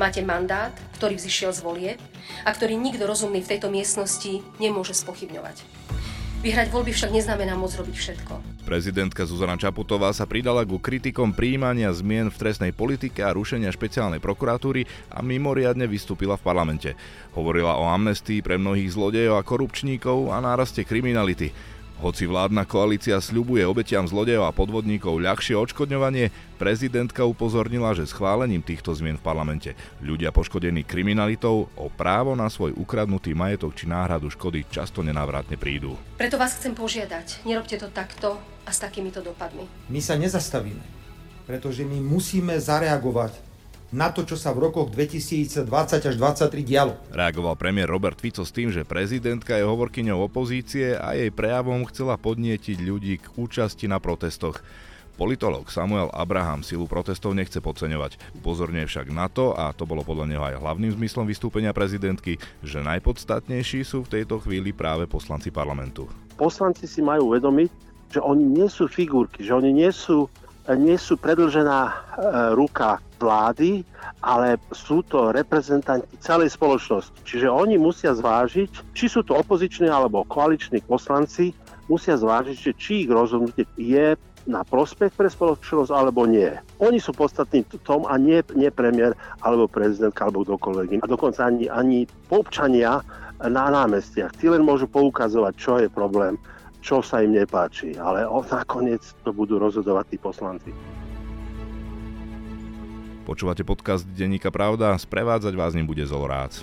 Máte mandát, ktorý vzišiel z volie a ktorý nikto rozumný v tejto miestnosti nemôže spochybňovať. Vyhrať voľby však neznamená môcť robiť všetko. Prezidentka Zuzana Čaputová sa pridala ku kritikom prijímania zmien v trestnej politike a rušenia špeciálnej prokuratúry a mimoriadne vystúpila v parlamente. Hovorila o amnestii pre mnohých zlodejov a korupčníkov a náraste kriminality. Hoci vládna koalícia sľubuje obetiam zlodejov a podvodníkov ľahšie odškodňovanie, prezidentka upozornila, že schválením týchto zmien v parlamente ľudia poškodení kriminalitou o právo na svoj ukradnutý majetok či náhradu škody často nenávratne prídu. Preto vás chcem požiadať, nerobte to takto a s takýmito dopadmi. My sa nezastavíme, pretože my musíme zareagovať na to, čo sa v rokoch 2020 až 2023 dialo. Reagoval premiér Robert Fico s tým, že prezidentka je hovorkyňou opozície a jej prejavom chcela podnietiť ľudí k účasti na protestoch. Politológ Samuel Abraham silu protestov nechce podceňovať. Upozorňuje však na to, a to bolo podľa neho aj hlavným zmyslom vystúpenia prezidentky, že najpodstatnejší sú v tejto chvíli práve poslanci parlamentu. Poslanci si majú uvedomiť, že oni nie sú figurky, že oni nie sú predĺžená ruka vlády, ale sú to reprezentanti celej spoločnosti. Čiže oni musia zvážiť, či sú to opoziční alebo koaliční poslanci, musia zvážiť, že či ich rozhodnutie je na prospech pre spoločnosť alebo nie. Oni sú podstatní v tom a nie premiér alebo prezidentka alebo kdokoľvek. A dokonca ani občania na námestiach. Tí len môžu poukazovať, čo je problém, čo sa im nepáči, ale nakoniec to budú rozhodovať tí poslanci. Počúvate podcast Denníka Pravda, sprevádzať vás ním bude Zolorác.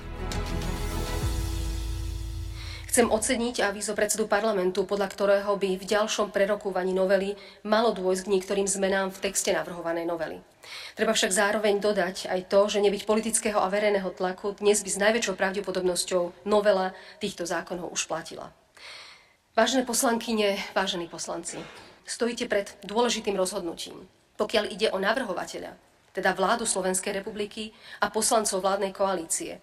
Chcem oceniť avízo predsedu parlamentu, podľa ktorého by v ďalšom prerokúvaní novely malo dôjsť k niektorým zmenám v texte navrhovanej novely. Treba však zároveň dodať aj to, že nebyť politického a verejného tlaku, dnes by s najväčšou pravdepodobnosťou novela týchto zákonov už platila. Vážené poslankyne, vážení poslanci, stojíte pred dôležitým rozhodnutím. Pokiaľ ide o navrhovateľa, teda vládu Slovenskej republiky a poslancov vládnej koalície,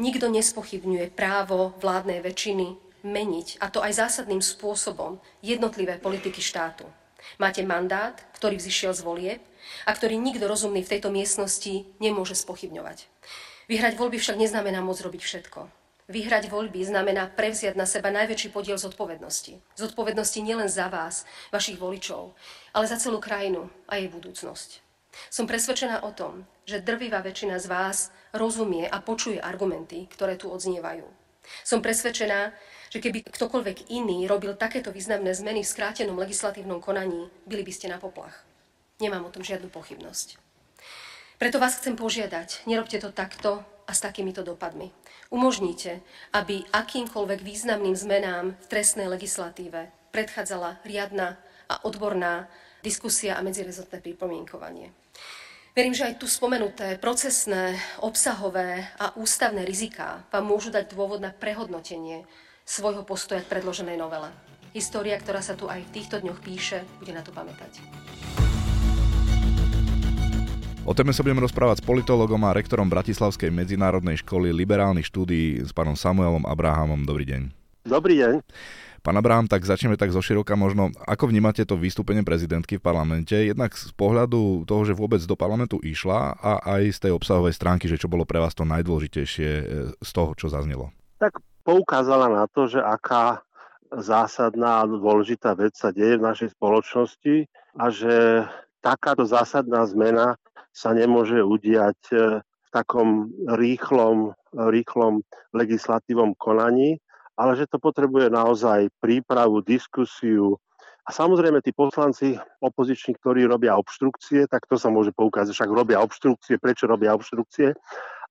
nikto nespochybňuje právo vládnej väčšiny meniť, a to aj zásadným spôsobom, jednotlivé politiky štátu. Máte mandát, ktorý vzišiel z volieb a ktorý nikto rozumný v tejto miestnosti nemôže spochybňovať. Vyhrať voľby však neznamená môcť robiť všetko. Vyhrať voľby znamená prevziať na seba najväčší podiel zodpovednosti. Zodpovednosti nielen za vás, vašich voličov, ale za celú krajinu a jej budúcnosť. Som presvedčená o tom, že drvivá väčšina z vás rozumie a počuje argumenty, ktoré tu odznievajú. Som presvedčená, že keby ktokoľvek iný robil takéto významné zmeny v skrátenom legislatívnom konaní, byli by ste na poplach. Nemám o tom žiadnu pochybnosť. Preto vás chcem požiadať, nerobte to takto a s takýmito dopadmi. Umožnite, aby akýmkoľvek významným zmenám v trestnej legislatíve predchádzala riadna a odborná diskusia a medzirezortné pripomienkovanie. Verím, že aj tu spomenuté procesné, obsahové a ústavné riziká vám môžu dať dôvod na prehodnotenie svojho postoja k predloženej novele. História, ktorá sa tu aj v týchto dňoch píše, bude na to pamätať. O téme sa budeme rozprávať s politologom a rektorom Bratislavskej medzinárodnej školy liberálnych štúdií s pánom Samuelom Abrahamom. Dobrý deň. Dobrý deň. Pán Abraham, tak začneme tak zoširoka možno. Ako vnímate to vystúpenie prezidentky v parlamente? Jednak z pohľadu toho, že vôbec do parlamentu išla, a aj z tej obsahovej stránky, že čo bolo pre vás to najdôležitejšie z toho, čo zaznelo? Tak poukázala na to, že aká zásadná a dôležitá vec sa deje v našej spoločnosti a že takáto zásadná zmena sa nemôže udiať v takom rýchlom legislatívnom konaní, ale že to potrebuje naozaj prípravu, diskusiu. A samozrejme tí poslanci opoziční, ktorí robia obštrukcie, tak to sa môže poukázať, však robia obštrukcie, prečo robia obštrukcie.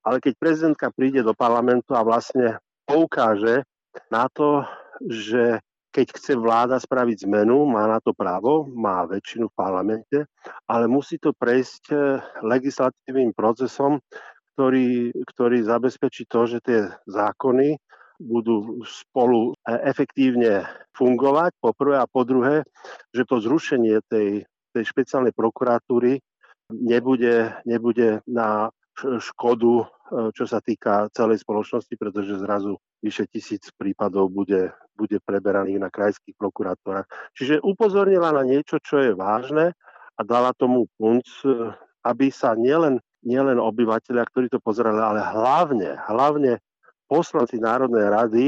Ale keď prezidentka príde do parlamentu a vlastne poukáže na to, že keď chce vláda spraviť zmenu, má na to právo, má väčšinu v parlamente, ale musí to prejsť legislatívnym procesom, ktorý zabezpečí to, že tie zákony budú spolu efektívne fungovať, po prvé, a po druhé, že to zrušenie tej špeciálnej prokuratúry nebude na škodu, čo sa týka celej spoločnosti, pretože zrazu vyše 1000 prípadov bude preberaných na krajských prokurátorách. Čiže upozornila na niečo, čo je vážne, a dala tomu punc, aby sa nielen nielen obyvateľia, ktorí to pozerali, ale hlavne poslanci Národnej rady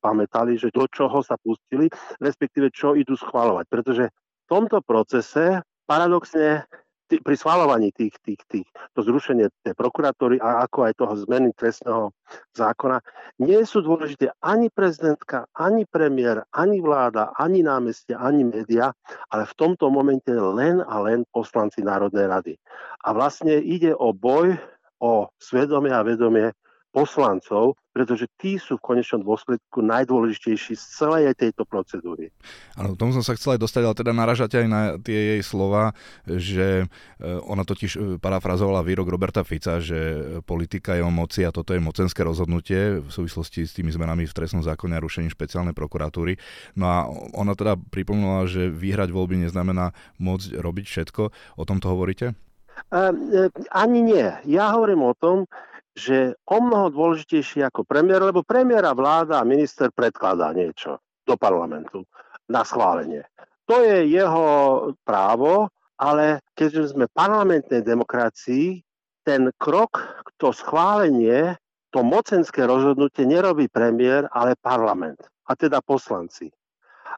spamätali, že do čoho sa pustili, respektíve čo idú schvaľovať. Pretože v tomto procese paradoxne pri schvaľovaní to zrušenie tej prokuratúry a ako aj toho zmeny trestného zákona nie sú dôležité ani prezidentka, ani premiér, ani vláda, ani námestie, ani média, ale v tomto momente len a len poslanci Národnej rady. A vlastne ide o boj o svedomie a vedomie poslancov, pretože tí sú v konečnom dôsledku najdôležitejší z celej tejto procedúry. Áno, tomu som sa chcel aj dostať, ale teda naražate aj na tie jej slova, že ona totiž parafrazovala výrok Roberta Fica, že politika je o moci a toto je mocenské rozhodnutie v súvislosti s tými zmenami v trestnom zákone a rušením špeciálnej prokuratúry. No a ona teda pripomínala, že vyhrať voľby neznamená môcť robiť všetko. O tom to hovoríte? Ani nie. Ja hovorím o tom, že omnoho dôležitejší ako premiér, lebo premiéra vláda a minister predkladá niečo do parlamentu na schválenie. To je jeho právo, ale keďže sme v parlamentnej demokracii, ten krok, to schválenie, to mocenské rozhodnutie nerobí premiér, ale parlament, a teda poslanci.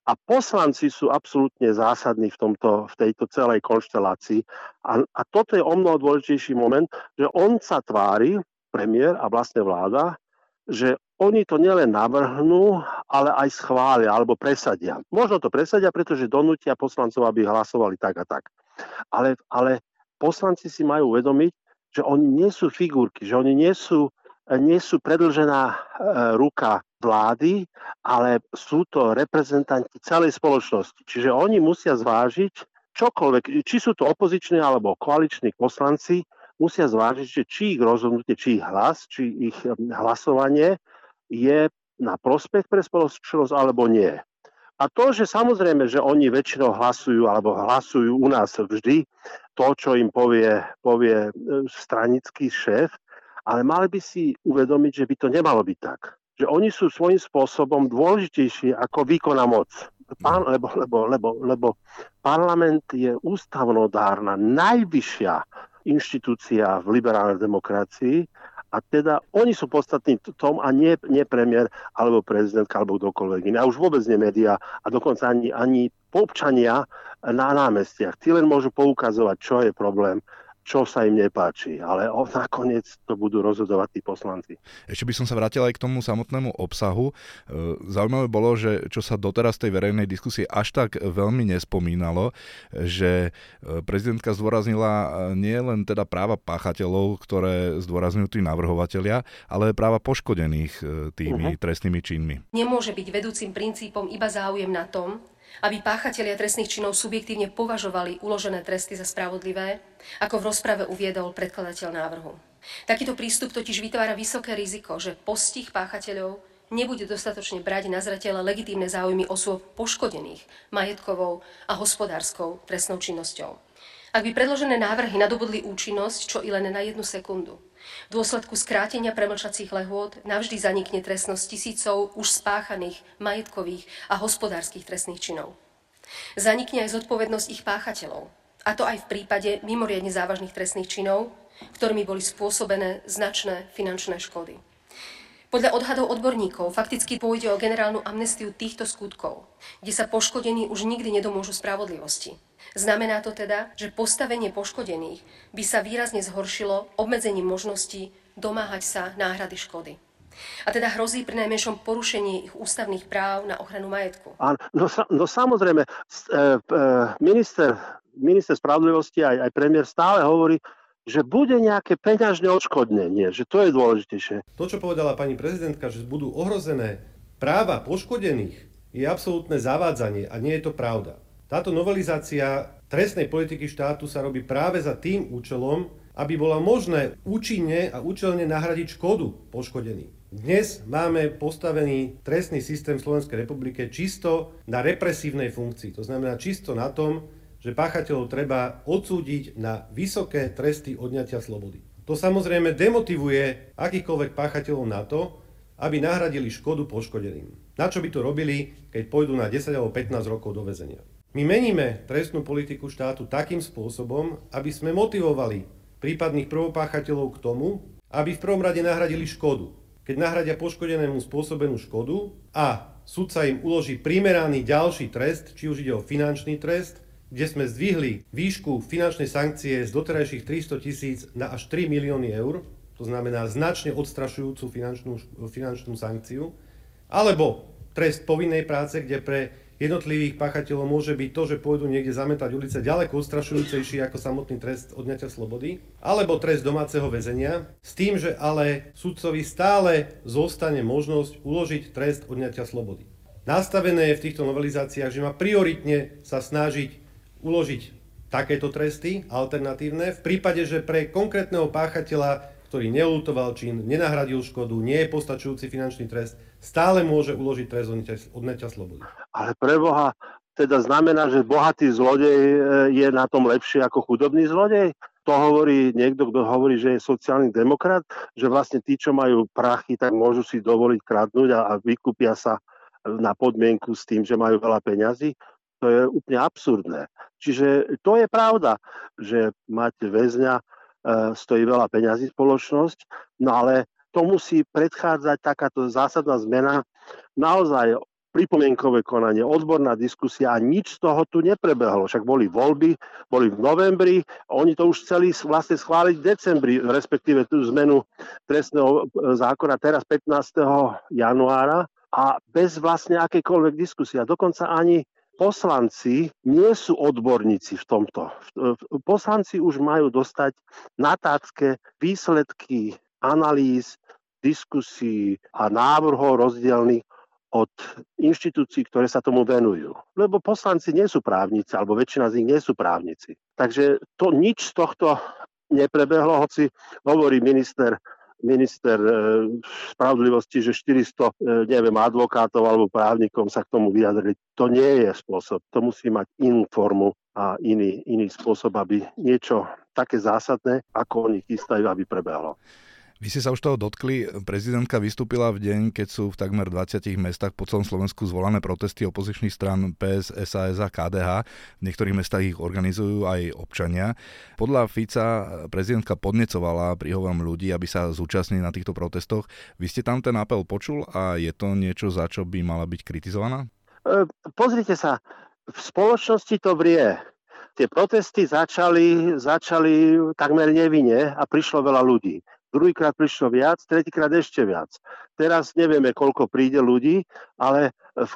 A poslanci sú absolútne zásadní v tejto celej konštelácii. A toto je omnoho dôležitejší moment, že on sa tvári, premiér a vlastne vláda, že oni to nielen navrhnú, ale aj schvália alebo presadia. Možno to presadia, pretože donútia poslancov, aby hlasovali tak a tak. Ale poslanci si majú uvedomiť, že oni nie sú figurky, že oni nie sú predĺžená ruka vlády, ale sú to reprezentanti celej spoločnosti. Čiže oni musia zvážiť čokoľvek, či sú to opoziční alebo koaliční poslanci, musia zvážiť, že či ich rozhodnutie, či ich hlas, či ich hlasovanie je na prospech pre spoločnosť alebo nie. A to, že samozrejme, že oni väčšinou hlasujú u nás vždy to, čo im povie stranický šéf, ale mali by si uvedomiť, že by to nemalo byť tak. Že oni sú svojím spôsobom dôležitejší ako výkonná moc. Lebo parlament je ústavnodárna, najvyššia inštitúcia v liberálnej demokracii a teda oni sú podstatní v tom a nie premiér alebo prezidentka alebo kdokoľvek iný. A už vôbec nie médiá a dokonca ani občania na námestiach. Tí len môžu poukazovať, čo je problém, čo sa im nepáči, ale nakoniec to budú rozhodovať tí poslanci. Ešte by som sa vrátil aj k tomu samotnému obsahu. Zaujímavé bolo, že čo sa doteraz tej verejnej diskusie až tak veľmi nespomínalo, že prezidentka zdôraznila nie len teda práva páchateľov, ktoré zdôrazňujú tí navrhovatelia, ale práva poškodených tými trestnými činmi. Nemôže byť vedúcim princípom iba záujem na tom, aby páchatelia trestných činov subjektívne považovali uložené tresty za spravodlivé, ako v rozprave uviedol predkladateľ návrhu. Takýto prístup totiž vytvára vysoké riziko, že postih páchateľov nebude dostatočne brať na zretele legitímne záujmy osôb poškodených majetkovou a hospodárskou trestnou činnosťou. Ak by predložené návrhy nadobudli účinnosť, čo i len na 1 sekundu, v dôsledku skrátenia premlčacích lehôd navždy zanikne trestnosť tisícov už spáchaných majetkových a hospodárskych trestných činov. Zanikne aj zodpovednosť ich páchateľov, a to aj v prípade mimoriadne závažných trestných činov, ktorými boli spôsobené značné finančné škody. Podľa odhadov odborníkov fakticky pôjde o generálnu amnestiu týchto skutkov, kde sa poškodení už nikdy nedomôžu spravodlivosti. Znamená to teda, že postavenie poškodených by sa výrazne zhoršilo obmedzením možností domáhať sa náhrady škody. A teda hrozí pri najmenšom porušenie ich ústavných práv na ochranu majetku. No samozrejme, minister spravodlivosti aj premiér stále hovorí, že bude nejaké peňažné odškodnenie, že to je dôležitejšie. To, čo povedala pani prezidentka, že budú ohrozené práva poškodených, je absolútne zavádzanie a nie je to pravda. Táto novelizácia trestnej politiky štátu sa robí práve za tým účelom, aby bola možné účinne a účelne nahradiť škodu poškodeným. Dnes máme postavený trestný systém v Slovenskej republike čisto na represívnej funkcii. To znamená čisto na tom, že páchateľov treba odsúdiť na vysoké tresty odňatia slobody. To samozrejme demotivuje akýchkoľvek páchateľov na to, aby nahradili škodu poškodeným. Na čo by to robili, keď pôjdu na 10 alebo 15 rokov do väzenia? My meníme trestnú politiku štátu takým spôsobom, aby sme motivovali prípadných prvopáchateľov k tomu, aby v prvom rade nahradili škodu. Keď nahradia poškodenému spôsobenú škodu a sudca im uloží primeraný ďalší trest, či už ide o finančný trest, kde sme zdvihli výšku finančnej sankcie z doterajších 300 000 na až 3 milióny eur, to znamená značne odstrašujúcu finančnú sankciu, alebo trest povinnej práce, kde pre jednotlivých páchateľov môže byť to, že pôjdu niekde zametať ulice, ďaleko odstrašujúcejší ako samotný trest odňatia slobody, alebo trest domáceho väzenia, s tým, že ale sudcovi stále zostane možnosť uložiť trest odňatia slobody. Nastavené je v týchto novelizáciách, že má prioritne sa snažiť uložiť takéto tresty alternatívne v prípade, že pre konkrétneho páchateľa, ktorý neľutoval čin, nenahradil škodu, nie je postačujúci finančný trest, stále môže uložiť trest odňatia slobody. Ale pre Boha, teda znamená, že bohatý zlodej je na tom lepšie ako chudobný zlodej? To hovorí niekto, kto hovorí, že je sociálny demokrat, že vlastne tí, čo majú prachy, tak môžu si dovoliť kradnúť a vykúpia sa na podmienku s tým, že majú veľa peňazí. To je úplne absurdné. Čiže to je pravda, že máte väzňa, stojí veľa peňazí spoločnosť, no ale to musí predchádzať takáto zásadná zmena, naozaj pripomienkové konanie, odborná diskusia a nič z toho tu neprebehlo. Však boli voľby, boli v novembri, oni to už chceli vlastne schváliť v decembri, respektíve tú zmenu trestného zákona teraz 15. januára a bez vlastne akékoľvek diskusia. Dokonca ani poslanci nie sú odborníci v tomto. Poslanci už majú dostať na tácke výsledky analýz, diskusí a návrhov rozdielných od inštitúcií, ktoré sa tomu venujú. Lebo poslanci nie sú právnici, alebo väčšina z nich nie sú právnici. Takže to nič z tohto neprebehlo, hoci hovorí minister spravodlivosti, že 400, neviem, advokátov alebo právnikom sa k tomu vyjadrili. To nie je spôsob. To musí mať inú formu a iný spôsob, aby niečo také zásadné, ako oni chystajú, aby prebehlo. Vy ste sa už toho dotkli. Prezidentka vystúpila v deň, keď sú v takmer 20 mestách po celom Slovensku zvolané protesty opozičných strán PS, SAS a KDH. V niektorých mestách ich organizujú aj občania. Podľa Fica prezidentka podnecovala príhovorom ľudí, aby sa zúčastnili na týchto protestoch. Vy ste tam ten apel počul a je to niečo, za čo by mala byť kritizovaná? Pozrite sa, v spoločnosti to vrie. Tie protesty začali takmer nevinne a prišlo veľa ľudí. Druhýkrát prišlo viac, tretíkrát ešte viac. Teraz nevieme, koľko príde ľudí, ale v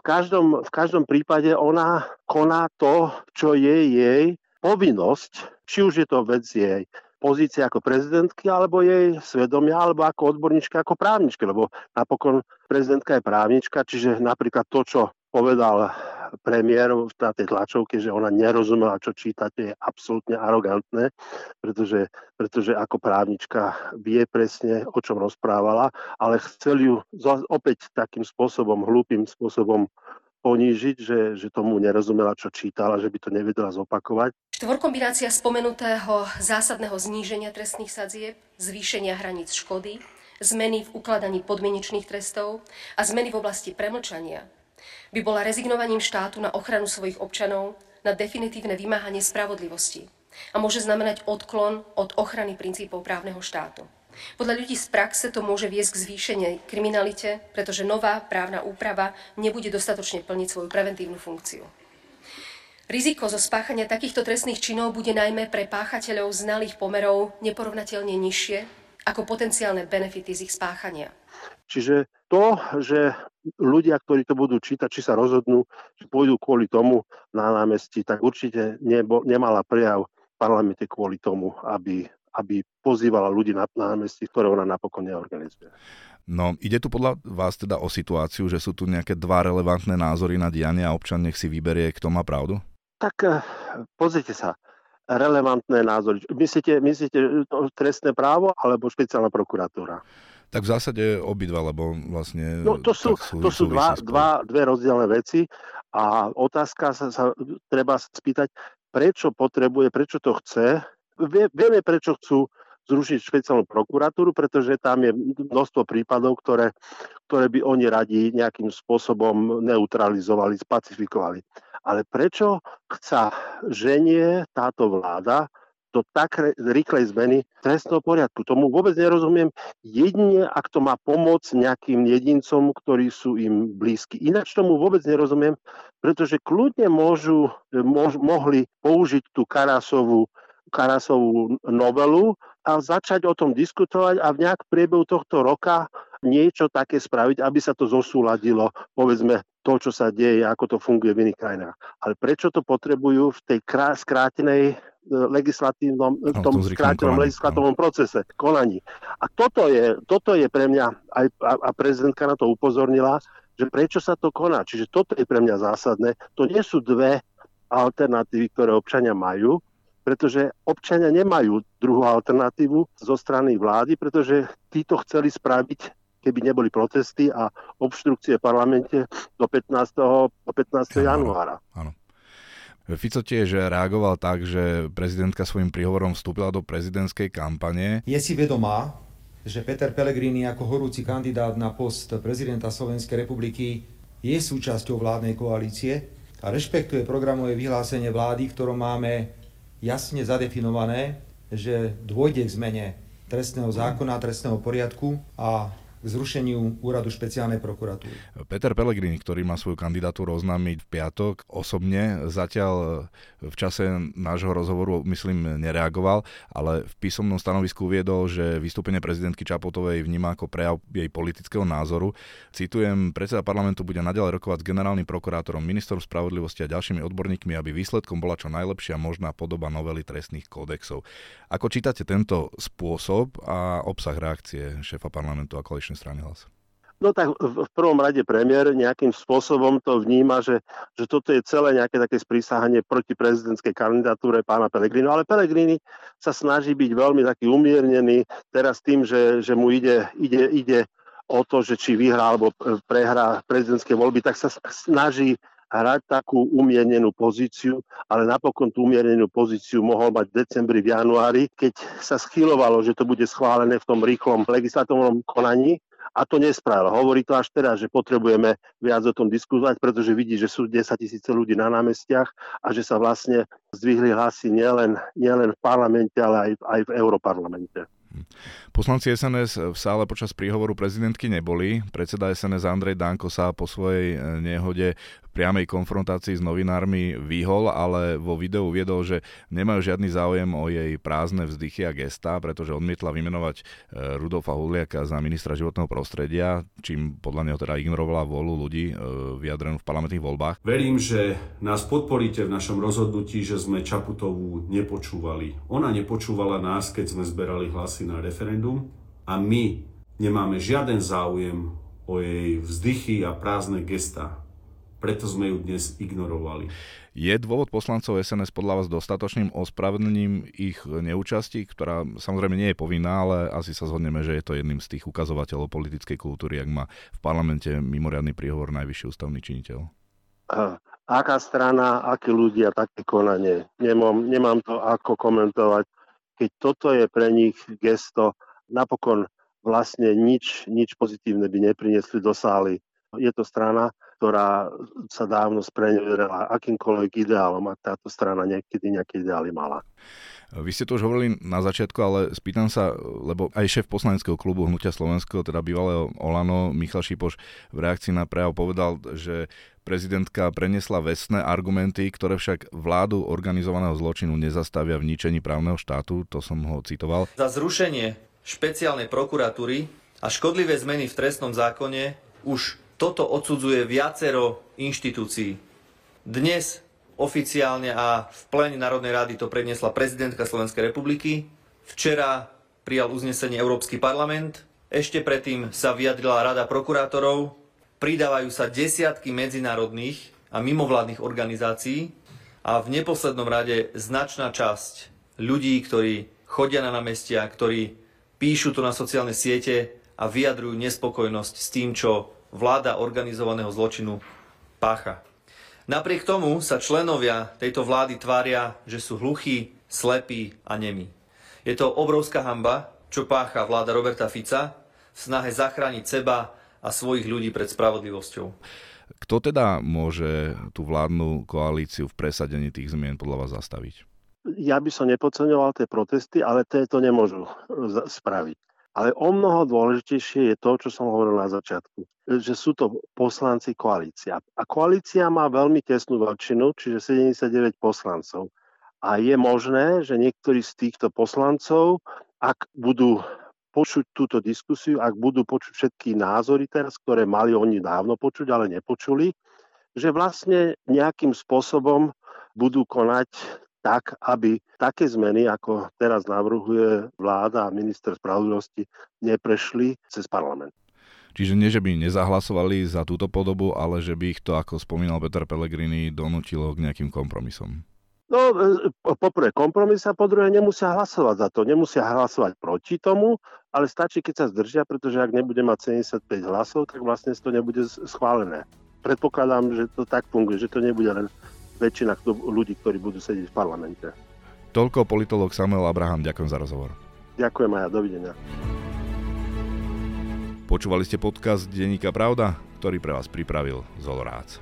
každom prípade ona koná to, čo je jej povinnosť, či už je to vec jej pozície ako prezidentky, alebo jej svedomia, alebo ako odborníčka, ako právnička, lebo napokon prezidentka je právnička, čiže napríklad to, čo povedal premiér na tej tlačovke, že ona nerozumela, čo čítate, je absolútne arogantné, pretože ako právnička vie presne, o čom rozprávala, ale chcel ju opäť takým spôsobom, hlúpým spôsobom ponížiť, že tomu nerozumela, čo čítala, že by to nevedela zopakovať. Štvorkombinácia spomenutého zásadného zníženia trestných sadzieb, zvýšenia hraníc škody, zmeny v ukladaní podmienečných trestov a zmeny v oblasti premlčania by bola rezignovaním štátu na ochranu svojich občanov na definitívne vymáhanie spravodlivosti a môže znamenať odklon od ochrany princípov právneho štátu. Podľa ľudí z praxe to môže viesť k zvýšenej kriminalite, pretože nová právna úprava nebude dostatočne plniť svoju preventívnu funkciu. Riziko zo spáchania takýchto trestných činov bude najmä pre páchateľov znalých pomerov neporovnateľne nižšie ako potenciálne benefity z ich spáchania. Čiže to, že ľudia, ktorí to budú čítať, či sa rozhodnú, či pôjdu kvôli tomu na námestí, tak určite nemala prejav v parlamente kvôli tomu, aby pozývala ľudí na námestí, ktoré ona napokon neorganizuje. No, ide tu podľa vás teda o situáciu, že sú tu nejaké dva relevantné názory na dianie a občan nech si vyberie, kto má pravdu? Tak pozrite sa, relevantné názory. Myslíte to trestné právo alebo špeciálna prokuratúra? Tak v zásade obidva, lebo vlastne... No to sú dve rozdielne veci a otázka sa treba spýtať, prečo to chce. Vieme, prečo chcú zrušiť špeciálnu prokuratúru, pretože tam je množstvo prípadov, ktoré by oni radi nejakým spôsobom neutralizovali, spacifikovali. Ale prečo sa ženie táto vláda do tak rýchlej zmeny trestného poriadku. Tomu vôbec nerozumiem, jedine ak to má pomôcť nejakým jedincom, ktorí sú im blízki. Ináč tomu vôbec nerozumiem, pretože kľudne mohli použiť tú Karasovú novelu a začať o tom diskutovať a v nejak priebehu tohto roka niečo také spraviť, aby sa to zosúladilo, povedzme, to, čo sa deje, ako to funguje v iných krajinách. Ale prečo to potrebujú v tej skrátenom legislatívnom procese, konaní? A toto je pre mňa, a prezidentka na to upozornila, že prečo sa to koná. Čiže toto je pre mňa zásadné. To nie sú dve alternatívy, ktoré občania majú, pretože občania nemajú druhú alternatívu zo strany vlády, pretože títo chceli spraviť, keby neboli protesty a obštrukcie v parlamente do 15. januára. Áno. Fico tiež reagoval tak, že prezidentka svojim príhovorom vstúpila do prezidentskej kampane. Je si vedomá, že Peter Pellegrini ako horúci kandidát na post prezidenta Slovenskej republiky je súčasťou vládnej koalície a rešpektuje programové vyhlásenie vlády, ktorom máme jasne zadefinované, že dôjde k zmene trestného zákona, trestného poriadku a k zrušeniu Úradu špeciálnej prokuratúry. Peter Pellegrini, ktorý má svoju kandidatúru oznámiť v piatok, osobne zatiaľ v čase nášho rozhovoru, myslím, nereagoval, ale v písomnom stanovisku uviedol, že vystúpenie prezidentky Čaputovej vníma ako prejav jej politického názoru. Citujem, predseda parlamentu bude naďalej rokovať s generálnym prokurátorom, ministrom spravodlivosti a ďalšími odborníkmi, aby výsledkom bola čo najlepšia možná podoba novely trestných kódexov. Ako čítate tento spôsob a obsah reakcie šéfa parlamentu a Hlas? No tak v prvom rade premiér nejakým spôsobom to vníma, že toto je celé nejaké také sprísahanie proti prezidentskej kandidatúre pána Pellegriniho. Ale Pellegrini sa snaží byť veľmi taký umiernený teraz tým, že mu ide o to, že či vyhrá alebo prehrá prezidentské voľby, tak sa snaží hrať takú umiernenú pozíciu, ale napokon tú umiernenú pozíciu mohol mať v decembri, v januári, keď sa schylovalo, že to bude schválené v tom rýchlom legislatívnom konaní a to nespravil. Hovorí to až teraz, že potrebujeme viac o tom diskutovať, pretože vidí, že sú 10 000 ľudí na námestiach a že sa vlastne zdvihli hlasy nielen v parlamente, ale aj v Europarlamente. Poslanci SNS v sále počas príhovoru prezidentky neboli. Predseda SNS Andrej Danko sa po svojej nehode priamej konfrontácii s novinármi vyhol, ale vo videu uviedol, že nemajú žiadny záujem o jej prázdne vzdychy a gestá, pretože odmietla vymenovať Rudolfa Huliaka za ministra životného prostredia, čím podľa neho teda ignorovala vôľu ľudí vyjadrenú v parlamentných voľbách. Verím, že nás podporíte v našom rozhodnutí, že sme Čaputovú nepočúvali. Ona nepočúvala nás, keď sme zberali hlasy na referendum a my nemáme žiaden záujem o jej vzdychy a prázdne gestá. Preto sme ju dnes ignorovali. Je dôvod poslancov SNS podľa vás dostatočným ospravedlnením ich neúčasti, ktorá samozrejme nie je povinná, ale asi sa zhodneme, že je to jedným z tých ukazovateľov politickej kultúry, ak má v parlamente mimoriadny príhovor najvyšší ústavný činiteľ? Aká strana, akí ľudia, také konanie. Nemám to ako komentovať. Keď toto je pre nich gesto, napokon vlastne nič pozitívne by neprinesli do sály. Je to strana, ktorá sa dávno spreneverila akýmkoľvek ideálom a táto strana niekedy nejaké ideály mala. Vy ste to už hovorili na začiatku, ale spýtam sa, lebo aj šéf poslaneckého klubu Hnutia Slovensko, teda bývalého Olano, Michal Šipoš v reakcii na prejav povedal, že prezidentka preniesla vecné argumenty, ktoré však vládu organizovaného zločinu nezastavia v ničení právneho štátu, to som ho citoval. Za zrušenie špeciálnej prokuratúry a škodlivé zmeny v trestnom zákone už toto odsudzuje viacero inštitúcií. Dnes oficiálne a v pléne Národnej rady to predniesla prezidentka Slovenskej republiky. Včera prijal uznesenie Európsky parlament. Ešte predtým sa vyjadrila Rada prokurátorov. Pridávajú sa desiatky medzinárodných a mimovládnych organizácií a v neposlednom rade značná časť ľudí, ktorí chodia na námestia, ktorí píšu to na sociálne siete a vyjadrujú nespokojnosť s tým, čo vláda organizovaného zločinu pácha. Napriek tomu sa členovia tejto vlády tvária, že sú hluchí, slepí a nemí. Je to obrovská hanba, čo pácha vláda Roberta Fica v snahe zachrániť seba a svojich ľudí pred spravodlivosťou. Kto teda môže tú vládnu koalíciu v presadení tých zmien podľa vás zastaviť? ja by som nepodceňoval tie protesty, ale tieto nemôžu spraviť. Ale o mnoho dôležitejšie je to, čo som hovoril na začiatku, že sú to poslanci koalícia. A koalícia má veľmi tesnú väčšinu, čiže 79 poslancov. A je možné, že niektorí z týchto poslancov, ak budú počuť túto diskusiu, ak budú počuť všetky názory teraz, ktoré mali oni dávno počuť, ale nepočuli, že vlastne nejakým spôsobom budú konať tak, aby také zmeny, ako teraz navrhuje vláda a minister spravodlivosti, neprešli cez parlament. Čiže nie, že by nezahlasovali za túto podobu, ale že by ich to, ako spomínal Peter Pellegrini, donútilo k nejakým kompromisom. No, poprvé kompromis a po druhé nemusia hlasovať za to. Nemusia hlasovať proti tomu, ale stačí, keď sa zdržia, pretože ak nebude mať 75 hlasov, tak vlastne to nebude schválené. Predpokladám, že to tak funguje, že to nebude len väčšina ľudí, ktorí budú sedieť v parlamente. Toľko politológ Samuel Abraham, ďakujem za rozhovor. Ďakujem aj ja, dovidenia. Počúvali ste podcast Denníka Pravda, ktorý pre vás pripravil Zolorác.